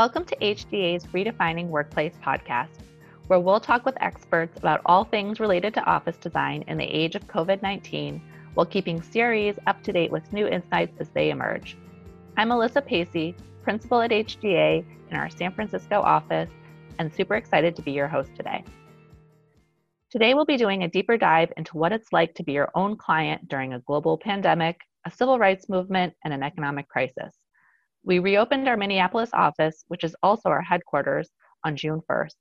Welcome to HGA's Redefining Workplace podcast, where we'll talk with experts about all things related to office design in the age of COVID-19, while keeping CREs up to date with new insights as they emerge. I'm Alyssa Pacey, principal at HGA in our San Francisco office, and super excited to be your host today. Today, we'll be doing a deeper dive into what it's like to be your own client during a global pandemic, a civil rights movement, and an economic crisis. We reopened our Minneapolis office, which is also our headquarters, on June 1st.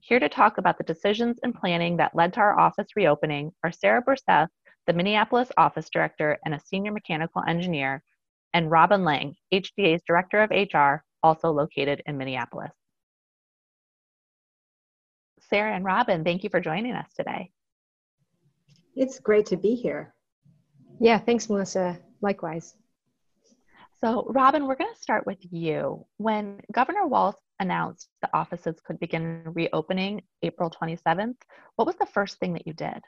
Here to talk about the decisions and planning that led to our office reopening are Sarah Burseth, the Minneapolis office director and a senior mechanical engineer, and Robin Lang, HDA's director of HR, also located in Minneapolis. Sarah and Robin, thank you for joining us today. It's great to be here. Yeah, thanks, Melissa. Likewise. So, Robin, we're going to start with you. When Governor Walz announced the offices could begin reopening April 27th, what was the first thing that you did?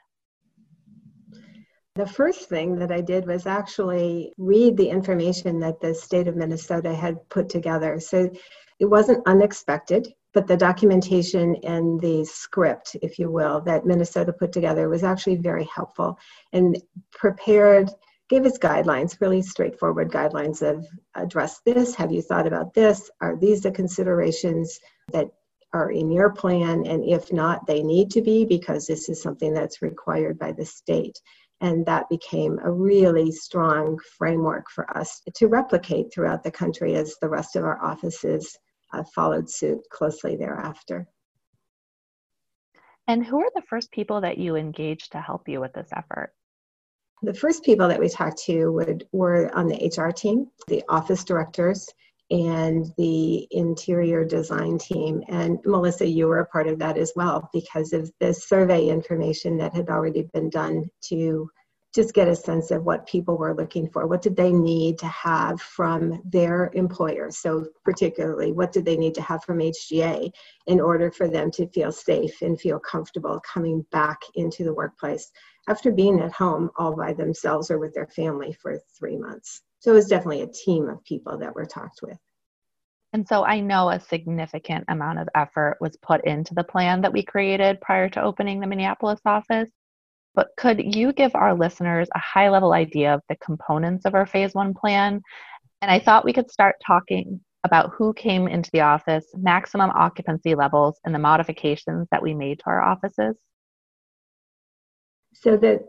The first thing that I did was actually read the information that the state of Minnesota had put together. So it wasn't unexpected, but the documentation and the script, if you will, that Minnesota put together was actually very helpful and prepared, gave us guidelines, really straightforward guidelines of address this, have you thought about this, are these the considerations that are in your plan, and if not, they need to be because this is something that's required by the state. And that became a really strong framework for us to replicate throughout the country as the rest of our offices followed suit closely thereafter. And who are the first people that you engaged to help you with this effort? The first people that we talked to were on the HR team, the office directors, and the interior design team. And Melissa, you were a part of that as well because of the survey information that had already been done to just get a sense of what people were looking for. What did they need to have from their employer? So particularly, what did they need to have from HGA in order for them to feel safe and feel comfortable coming back into the workplace after being at home all by themselves or with their family for 3 months? So it was definitely a team of people that were talked with. And so I know a significant amount of effort was put into the plan that we created prior to opening the Minneapolis office. But could you give our listeners a high-level idea of the components of our phase one plan? And I thought we could start talking about who came into the office, maximum occupancy levels, and the modifications that we made to our offices. So the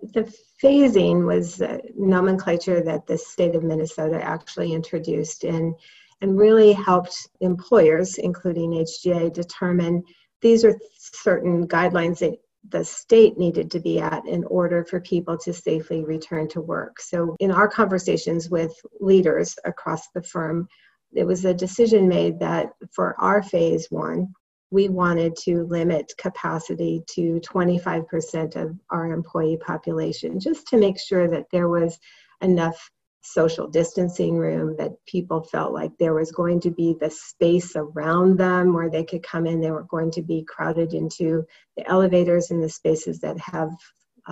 phasing was a nomenclature that the state of Minnesota actually introduced and really helped employers, including HGA, determine these are certain guidelines that the state needed to be at in order for people to safely return to work. So in our conversations with leaders across the firm, it was a decision made that for our phase one, we wanted to limit capacity to 25% of our employee population, just to make sure that there was enough social distancing room, that people felt like there was going to be the space around them where they could come in. They were going to be crowded into the elevators and the spaces that have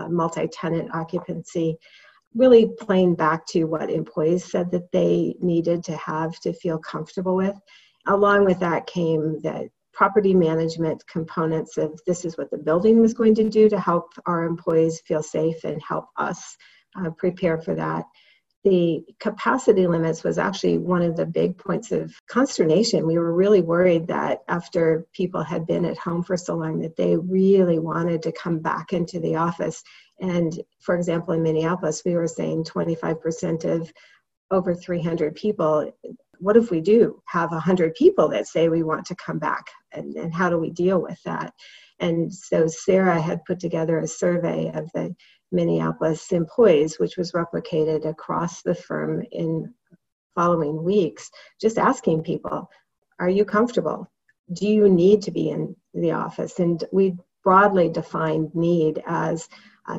multi-tenant occupancy, really playing back to what employees said that they needed to have to feel comfortable with. Along with that came the property management components of this is what the building was going to do to help our employees feel safe and help us prepare for that. The capacity limits was actually one of the big points of consternation. We were really worried that after people had been at home for so long that they really wanted to come back into the office. And for example, in Minneapolis, we were saying 25% of over 300 people. What if we do have 100 people that say we want to come back? And how do we deal with that? And so Sarah had put together a survey of the Minneapolis employees, which was replicated across the firm in following weeks, just asking people, are you comfortable? Do you need to be in the office? And we broadly defined need as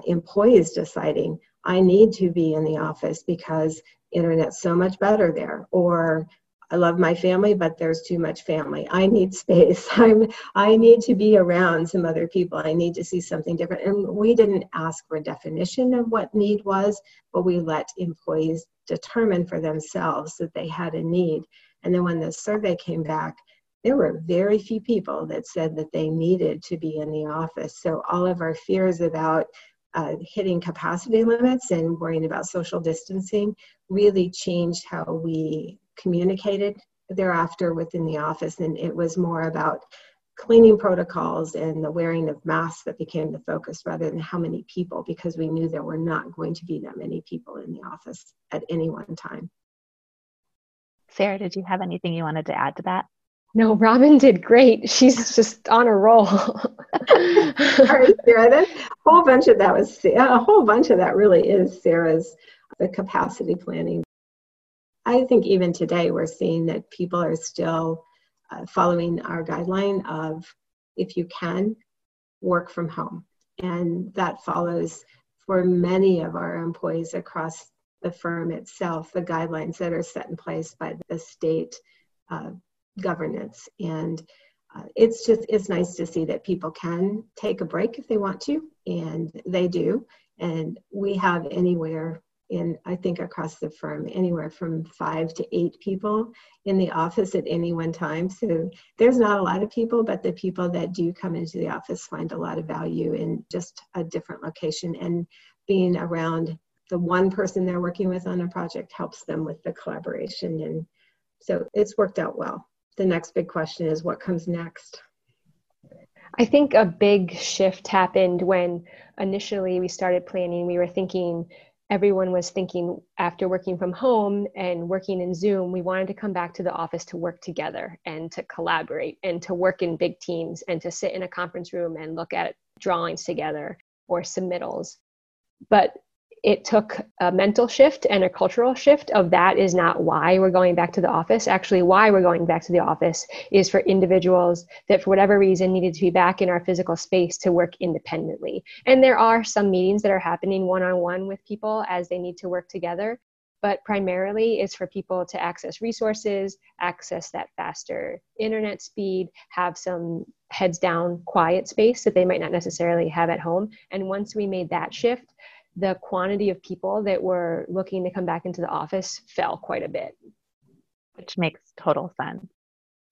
employees deciding, I need to be in the office because internet's so much better there, or I love my family, but there's too much family. I need space. I need to be around some other people. I need to see something different. And we didn't ask for a definition of what need was, but we let employees determine for themselves that they had a need. And then when the survey came back, there were very few people that said that they needed to be in the office. So all of our fears about hitting capacity limits and worrying about social distancing really changed how we communicated thereafter within the office. And it was more about cleaning protocols and the wearing of masks that became the focus rather than how many people, because we knew there were not going to be that many people in the office at any one time. Sarah, did you have anything you wanted to add to that? No, Robin did great. She's just on a roll. All right, Sarah, a whole bunch of that really is Sarah's capacity planning. I think even today we're seeing that people are still following our guideline of, if you can, work from home. And that follows for many of our employees across the firm itself, the guidelines that are set in place by the state governance. And it's nice to see that people can take a break if they want to, and they do. And we have anywhere in, I think across the firm, anywhere from 5 to 8 people in the office at any one time. So there's not a lot of people, but the people that do come into the office find a lot of value in just a different location, and being around the one person they're working with on a project helps them with the collaboration. And so it's worked out well. The next big question is what comes next? I think a big shift happened when initially we started planning. We were thinking, everyone was thinking after working from home and working in Zoom, we wanted to come back to the office to work together and to collaborate and to work in big teams and to sit in a conference room and look at drawings together or submittals. But it took a mental shift and a cultural shift of that is not why we're going back to the office. Actually, why we're going back to the office is for individuals that for whatever reason needed to be back in our physical space to work independently. And there are some meetings that are happening one-on-one with people as they need to work together, but primarily it's for people to access resources, access that faster internet speed, have some heads down quiet space that they might not necessarily have at home. And once we made that shift, the quantity of people that were looking to come back into the office fell quite a bit. Which makes total sense.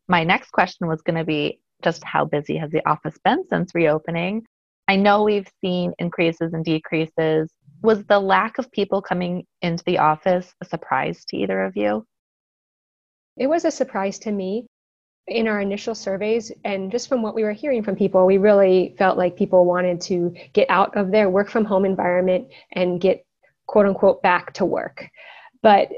My next question was going to be just how busy has the office been since reopening? I know we've seen increases and decreases. Was the lack of people coming into the office a surprise to either of you? It was a surprise to me. In our initial surveys, and just from what we were hearing from people, we really felt like people wanted to get out of their work from home environment and get, quote unquote, back to work. But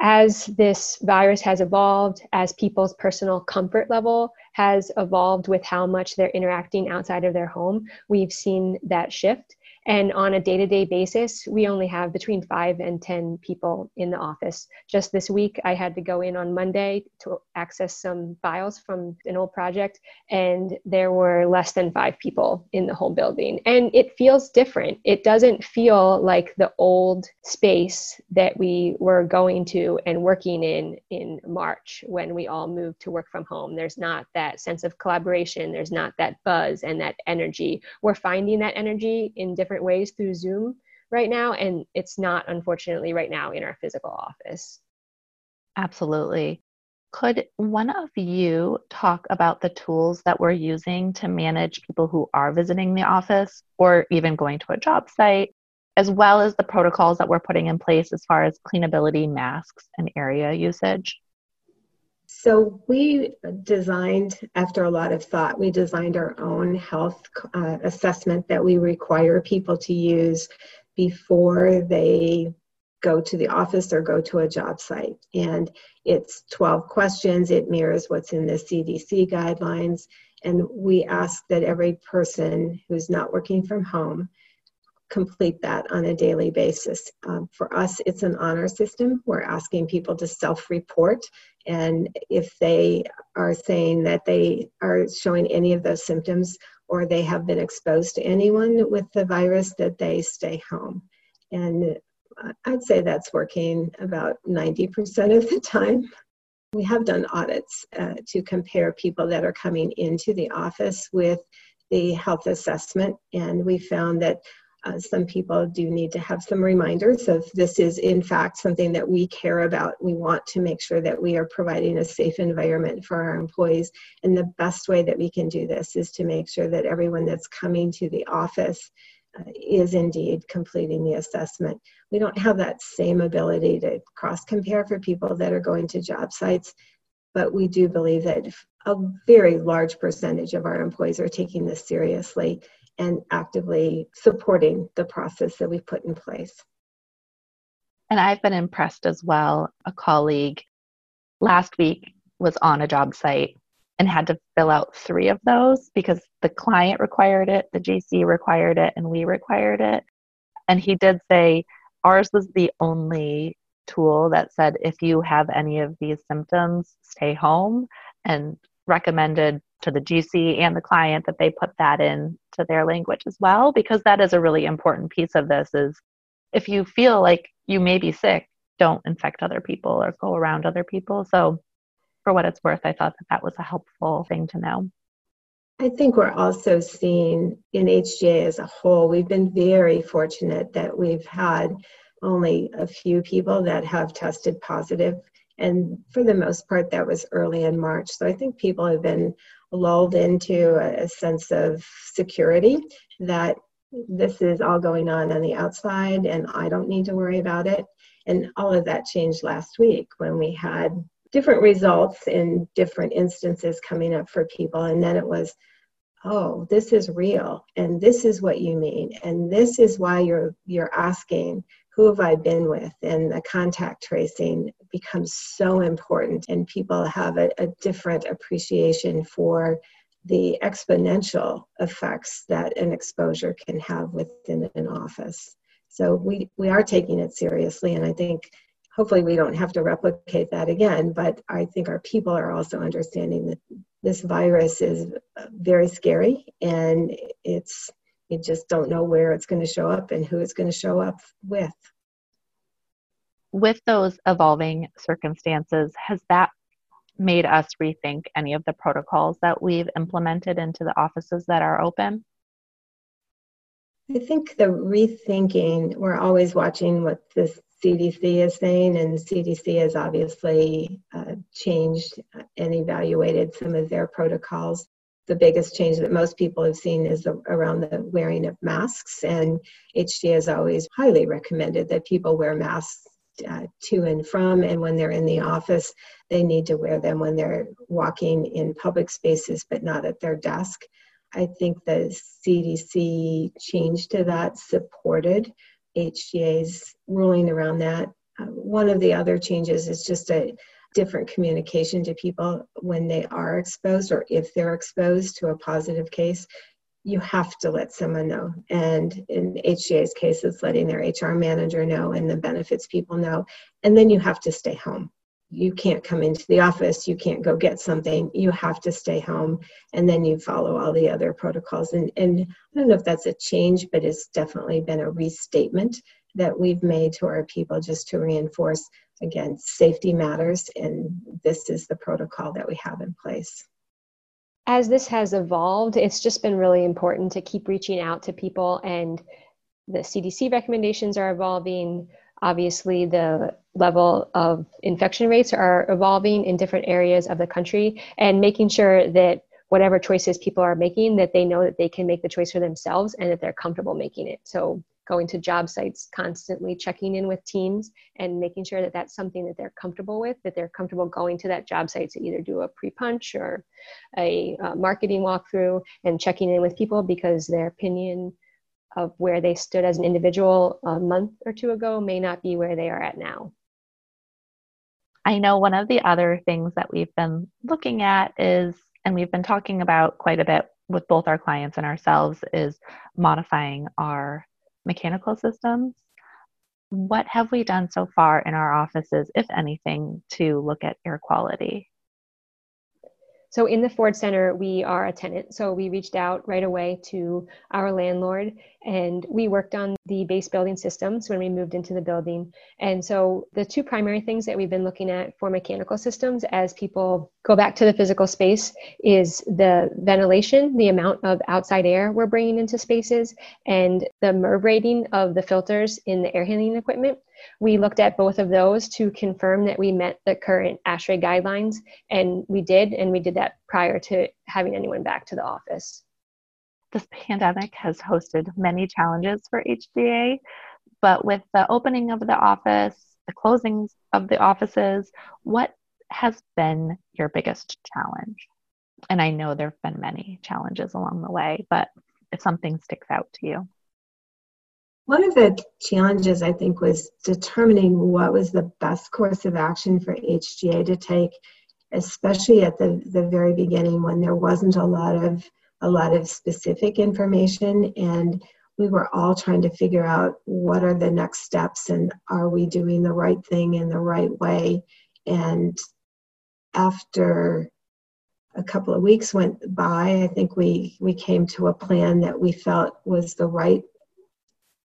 as this virus has evolved, as people's personal comfort level has evolved with how much they're interacting outside of their home, we've seen that shift. And on a day-to-day basis, we only have between 5 and 10 people in the office. Just this week, I had to go in on Monday to access some files from an old project, and there were less than 5 people in the whole building. And it feels different. It doesn't feel like the old space that we were going to and working in March when we all moved to work from home. There's not that sense of collaboration. There's not that buzz and that energy. We're finding that energy in different ways through Zoom right now, and it's not, unfortunately, right now in our physical office. Absolutely. Could one of you talk about the tools that we're using to manage people who are visiting the office or even going to a job site, as well as the protocols that we're putting in place as far as cleanability, masks, and area usage? So we designed, after a lot of thought, we designed our own health assessment that we require people to use before they go to the office or go to a job site. And it's 12 questions. It mirrors what's in the CDC guidelines. And we ask that every person who's not working from home complete that on a daily basis. For us, it's an honor system. We're asking people to self-report. And if they are saying that they are showing any of those symptoms or they have been exposed to anyone with the virus, that they stay home. And I'd say that's working about 90% of the time. We have done audits to compare people that are coming into the office with the health assessment. And we found that some people do need to have some reminders. So if this is in fact something that we care about, we want to make sure that we are providing a safe environment for our employees. And the best way that we can do this is to make sure that everyone that's coming to the office is indeed completing the assessment. We don't have that same ability to cross-compare for people that are going to job sites, but we do believe that a very large percentage of our employees are taking this seriously and actively supporting the process that we've put in place. And I've been impressed as well. A colleague last week was on a job site and had to fill out 3 of those because the client required it, the GC required it, and we required it. And he did say ours was the only tool that said, if you have any of these symptoms, stay home, and recommended to the GC and the client that they put that in to their language as well, because that is a really important piece of this is if you feel like you may be sick, don't infect other people or go around other people. So for what it's worth, I thought that that was a helpful thing to know. I think we're also seeing in HGA as a whole, we've been very fortunate that we've had only a few people that have tested positive. And for the most part, that was early in March. So I think people have been lulled into a sense of security that this is all going on the outside and I don't need to worry about it. And all of that changed last week when we had different results in different instances coming up for people. And then it was, oh, this is real. And this is what you mean. And this is why you're asking, who have I been with? And the contact tracing becomes so important. And people have a different appreciation for the exponential effects that an exposure can have within an office. So we are taking it seriously. And I think hopefully we don't have to replicate that again, but I think our people are also understanding that this virus is very scary and you just don't know where it's going to show up and who it's going to show up with. With those evolving circumstances, has that made us rethink any of the protocols that we've implemented into the offices that are open? I think the rethinking, we're always watching what this CDC is saying, and CDC has obviously changed and evaluated some of their protocols. The biggest change that most people have seen is around the wearing of masks, and HGA has always highly recommended that people wear masks to and from, and when they're in the office, they need to wear them when they're walking in public spaces, but not at their desk. I think the CDC change to that supported HGA's ruling around that. One of the other changes is just a different communication to people when they are exposed or if they're exposed to a positive case. You have to let someone know. And in HGA's case, it's letting their HR manager know and the benefits people know. And then you have to stay home. You can't come into the office. You can't go get something. You have to stay home. And then you follow all the other protocols. And I don't know if that's a change, but it's definitely been a restatement that we've made to our people just to reinforce, again, safety matters. And this is the protocol that we have in place. As this has evolved, it's just been really important to keep reaching out to people, and the CDC recommendations are evolving. Obviously, the level of infection rates are evolving in different areas of the country, and making sure that whatever choices people are making, that they know that they can make the choice for themselves and that they're comfortable making it. So going to job sites, constantly checking in with teams and making sure that that's something that they're comfortable with, that they're comfortable going to that job site to either do a pre-punch or a marketing walkthrough, and checking in with people because their opinion of where they stood as an individual a month or 2 ago may not be where they are at now. I know one of the other things that we've been looking at is, and we've been talking about quite a bit with both our clients and ourselves, is modifying our mechanical systems. What have we done so far in our offices, if anything, to look at air quality? So in the Ford Center, we are a tenant. So we reached out right away to our landlord And we worked on the base building systems when we moved into the building. And so the two primary things that we've been looking at for mechanical systems as people go back to the physical space is the ventilation, the amount of outside air we're bringing into spaces, and the MERV rating of the filters in the air handling equipment. We looked at both of those to confirm that we met the current ASHRAE guidelines, and we did that prior to having anyone back to the office. This pandemic has hosted many challenges for HGA, but with the opening of the office, the closings of the offices, what has been your biggest challenge? And I know there have been many challenges along the way, but if something sticks out to you. One of the challenges, I think, was determining what was the best course of action for HGA to take, especially at the very beginning when there wasn't a lot of specific information, and we were all trying to figure out what are the next steps and are we doing the right thing in the right way. And after a couple of weeks went by, I think we came to a plan that we felt was the right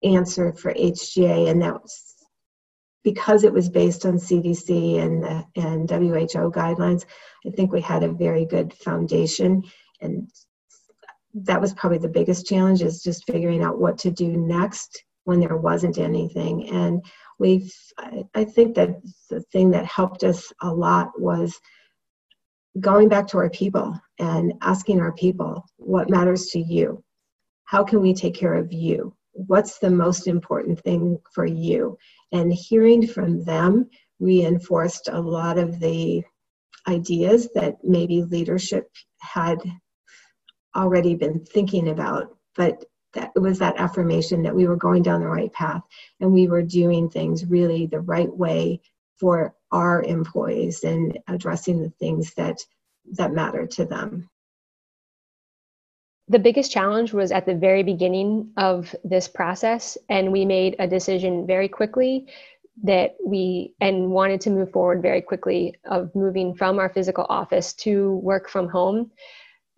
answer for HGA, and that was because it was based on CDC and WHO guidelines. I think we had a very good foundation, and that was probably the biggest challenge, is just figuring out what to do next when there wasn't anything. And I think that the thing that helped us a lot was going back to our people and asking our people, what matters to you? How can we take care of you? What's the most important thing for you? And hearing from them reinforced a lot of the ideas that maybe leadership had already been thinking about, but that it was that affirmation that we were going down the right path and we were doing things really the right way for our employees and addressing the things that matter to them. The biggest challenge was at the very beginning of this process, and we made a decision very quickly and wanted to move forward very quickly of moving from our physical office to work from home.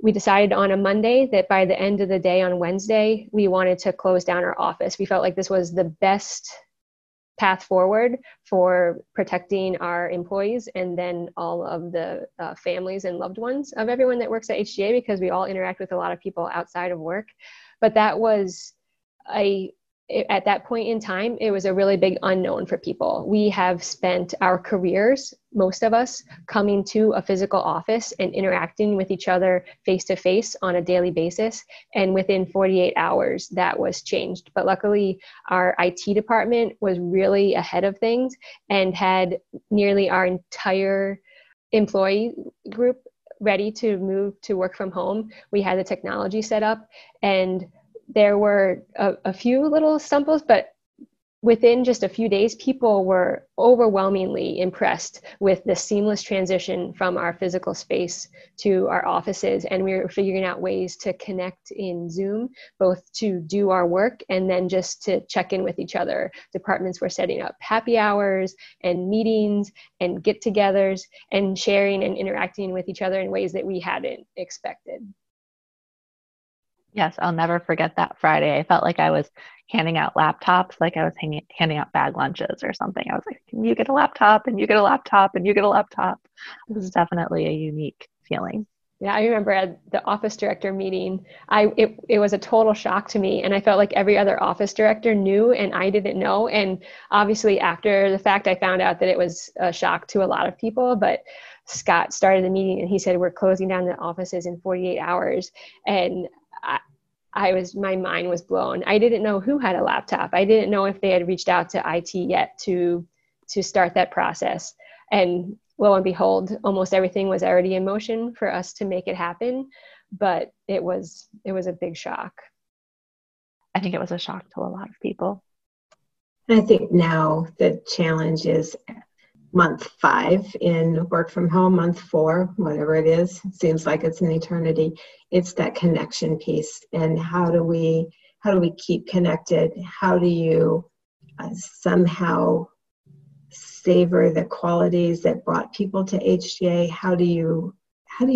We decided on a Monday that by the end of the day on Wednesday, we wanted to close down our office. We felt like this was the best path forward for protecting our employees and then all of the families and loved ones of everyone that works at HGA, because we all interact with a lot of people outside of work. But that was at that point in time, it was a really big unknown for people. We have spent our careers, most of us, coming to a physical office and interacting with each other face-to-face on a daily basis. And within 48 hours, that was changed. But luckily, our IT department was really ahead of things and had nearly our entire employee group ready to move to work from home. We had the technology set up, and there were a few little stumbles, but within just a few days, people were overwhelmingly impressed with the seamless transition from our physical space to our offices. And we were figuring out ways to connect in Zoom, both to do our work and then just to check in with each other. Departments were setting up happy hours and meetings and get-togethers and sharing and interacting with each other in ways that we hadn't expected. Yes, I'll never forget that Friday. I felt like I was handing out laptops, like I was handing out bag lunches or something. I was like, can you get a laptop? And you get a laptop? And you get a laptop? It was definitely a unique feeling. Yeah, I remember at the office director meeting, it was a total shock to me. And I felt like every other office director knew and I didn't know. And obviously after the fact, I found out that it was a shock to a lot of people. But Scott started the meeting and he said, we're closing down the offices in 48 hours. And my mind was blown. I didn't know who had a laptop. I didn't know if they had reached out to IT yet to start that process. And lo and behold, almost everything was already in motion for us to make it happen. But it was a big shock. I think it was a shock to a lot of people. And I think now the challenge is month 5 in work from home, month 4, whatever it is, it seems like it's an eternity. It's that connection piece, and how do we keep connected? How do you somehow savor the qualities that brought people to HGA? How do you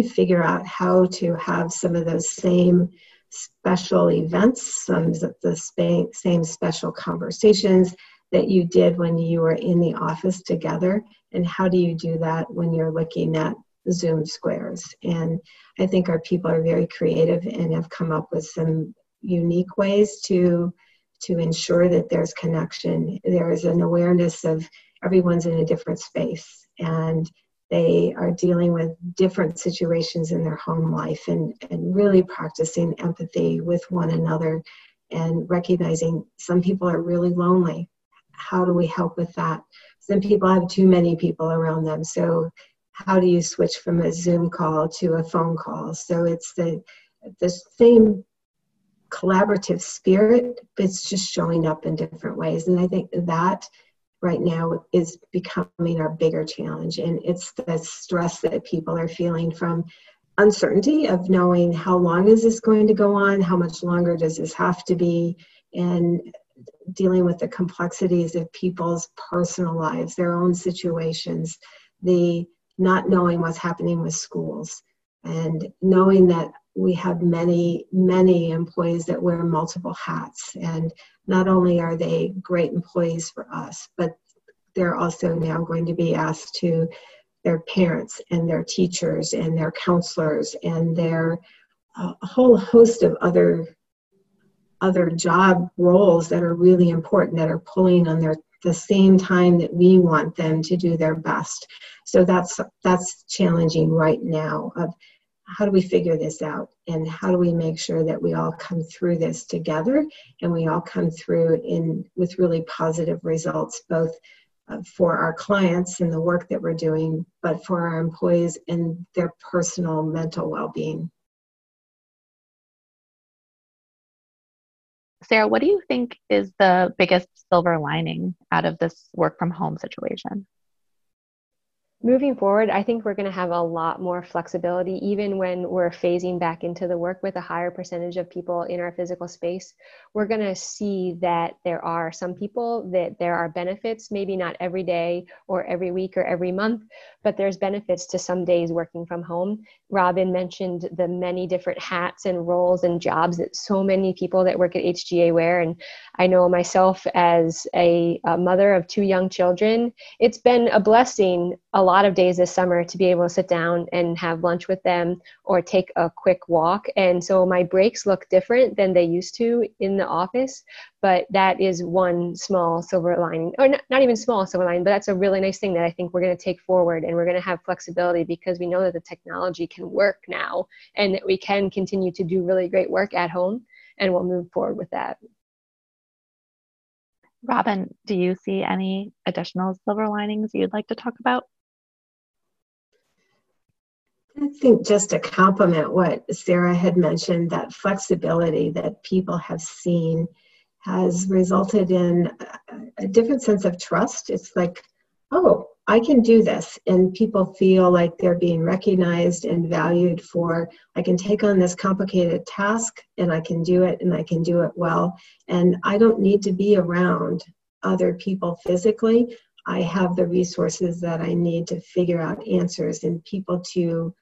figure out how to have some of those same special events, some of the same special conversations that you did when you were in the office together, and how do you do that when you're looking at Zoom squares? And I think our people are very creative and have come up with some unique ways to ensure that there's connection. There is an awareness of everyone's in a different space, and they are dealing with different situations in their home life, and really practicing empathy with one another and recognizing some people are really lonely. How do we help with that? Some people have too many people around them. So how do you switch from a Zoom call to a phone call? So it's the same collaborative spirit, but it's just showing up in different ways. And I think that right now is becoming our bigger challenge. And it's the stress that people are feeling from uncertainty of knowing how long is this going to go on, how much longer does this have to be, and dealing with the complexities of people's personal lives, their own situations, the not knowing what's happening with schools, and knowing that we have many, many employees that wear multiple hats. And not only are they great employees for us, but they're also now going to be asked to their parents and their teachers and their counselors and their a whole host of other job roles that are really important, that are pulling on the same time that we want them to do their best. So that's challenging right now of how do we figure this out, and how do we make sure that we all come through this together, and we all come through with really positive results, both for our clients and the work that we're doing, but for our employees and their personal mental well-being. Sarah, what do you think is the biggest silver lining out of this work from home situation? Moving forward, I think we're going to have a lot more flexibility, even when we're phasing back into the work with a higher percentage of people in our physical space. We're going to see that there are some people that there are benefits, maybe not every day or every week or every month, but there's benefits to some days working from home. Robin mentioned the many different hats and roles and jobs that so many people that work at HGA wear. And I know myself as a mother of 2 young children, it's been a blessing a lot of days this summer to be able to sit down and have lunch with them or take a quick walk. And so my breaks look different than they used to in the office, but that is one small silver lining, or not even small silver lining, but that's a really nice thing that I think we're going to take forward, and we're going to have flexibility because we know that the technology can work now and that we can continue to do really great work at home, and we'll move forward with that. Robin, do you see any additional silver linings you'd like to talk about? I think just to complement what Sarah had mentioned, that flexibility that people have seen has resulted in a different sense of trust. It's like, oh, I can do this. And people feel like they're being recognized and valued for, I can take on this complicated task and I can do it, and I can do it well. And I don't need to be around other people physically. I have the resources that I need to figure out answers, and people to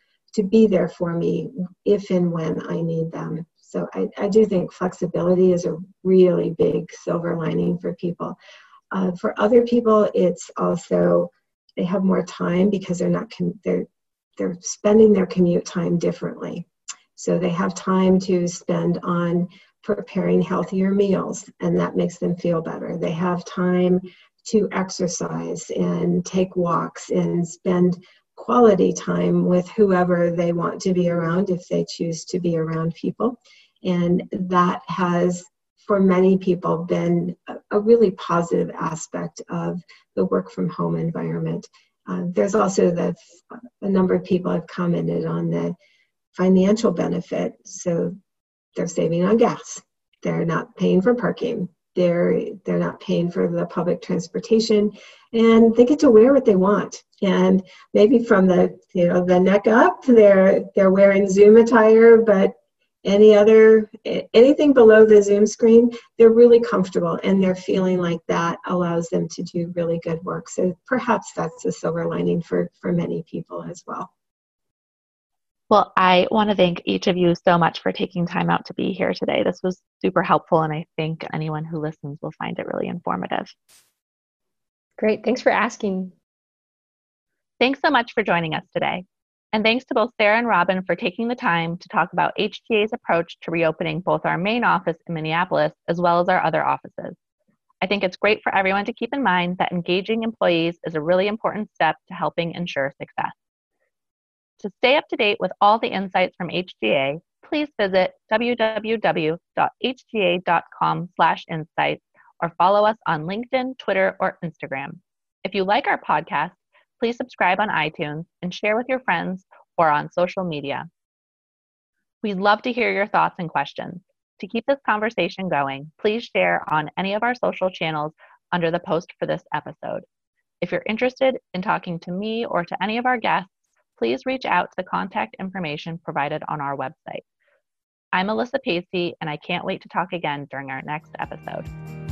be there for me if and when I need them. So I do think flexibility is a really big silver lining for people. For other people, it's also they have more time because they're spending their commute time differently. So they have time to spend on preparing healthier meals, and that makes them feel better. They have time to exercise and take walks and spend quality time with whoever they want to be around if they choose to be around people. And that has, for many people, been a really positive aspect of the work from home environment. There's also a number of people have commented on the financial benefit. So they're saving on gas. They're not paying for parking. They're not paying for the public transportation, and they get to wear what they want. And maybe from the neck up, they're wearing Zoom attire, but anything below the Zoom screen, they're really comfortable, and they're feeling like that allows them to do really good work. So perhaps that's a silver lining for many people as well. Well, I want to thank each of you so much for taking time out to be here today. This was super helpful, and I think anyone who listens will find it really informative. Great. Thanks for asking. Thanks so much for joining us today. And thanks to both Sarah and Robin for taking the time to talk about HGA's approach to reopening both our main office in Minneapolis as well as our other offices. I think it's great for everyone to keep in mind that engaging employees is a really important step to helping ensure success. To stay up to date with all the insights from HGA, please visit www.hga.com/insights or follow us on LinkedIn, Twitter, or Instagram. If you like our podcast, please subscribe on iTunes and share with your friends or on social media. We'd love to hear your thoughts and questions. To keep this conversation going, please share on any of our social channels under the post for this episode. If you're interested in talking to me or to any of our guests, please reach out to the contact information provided on our website. I'm Alyssa Pacey, and I can't wait to talk again during our next episode.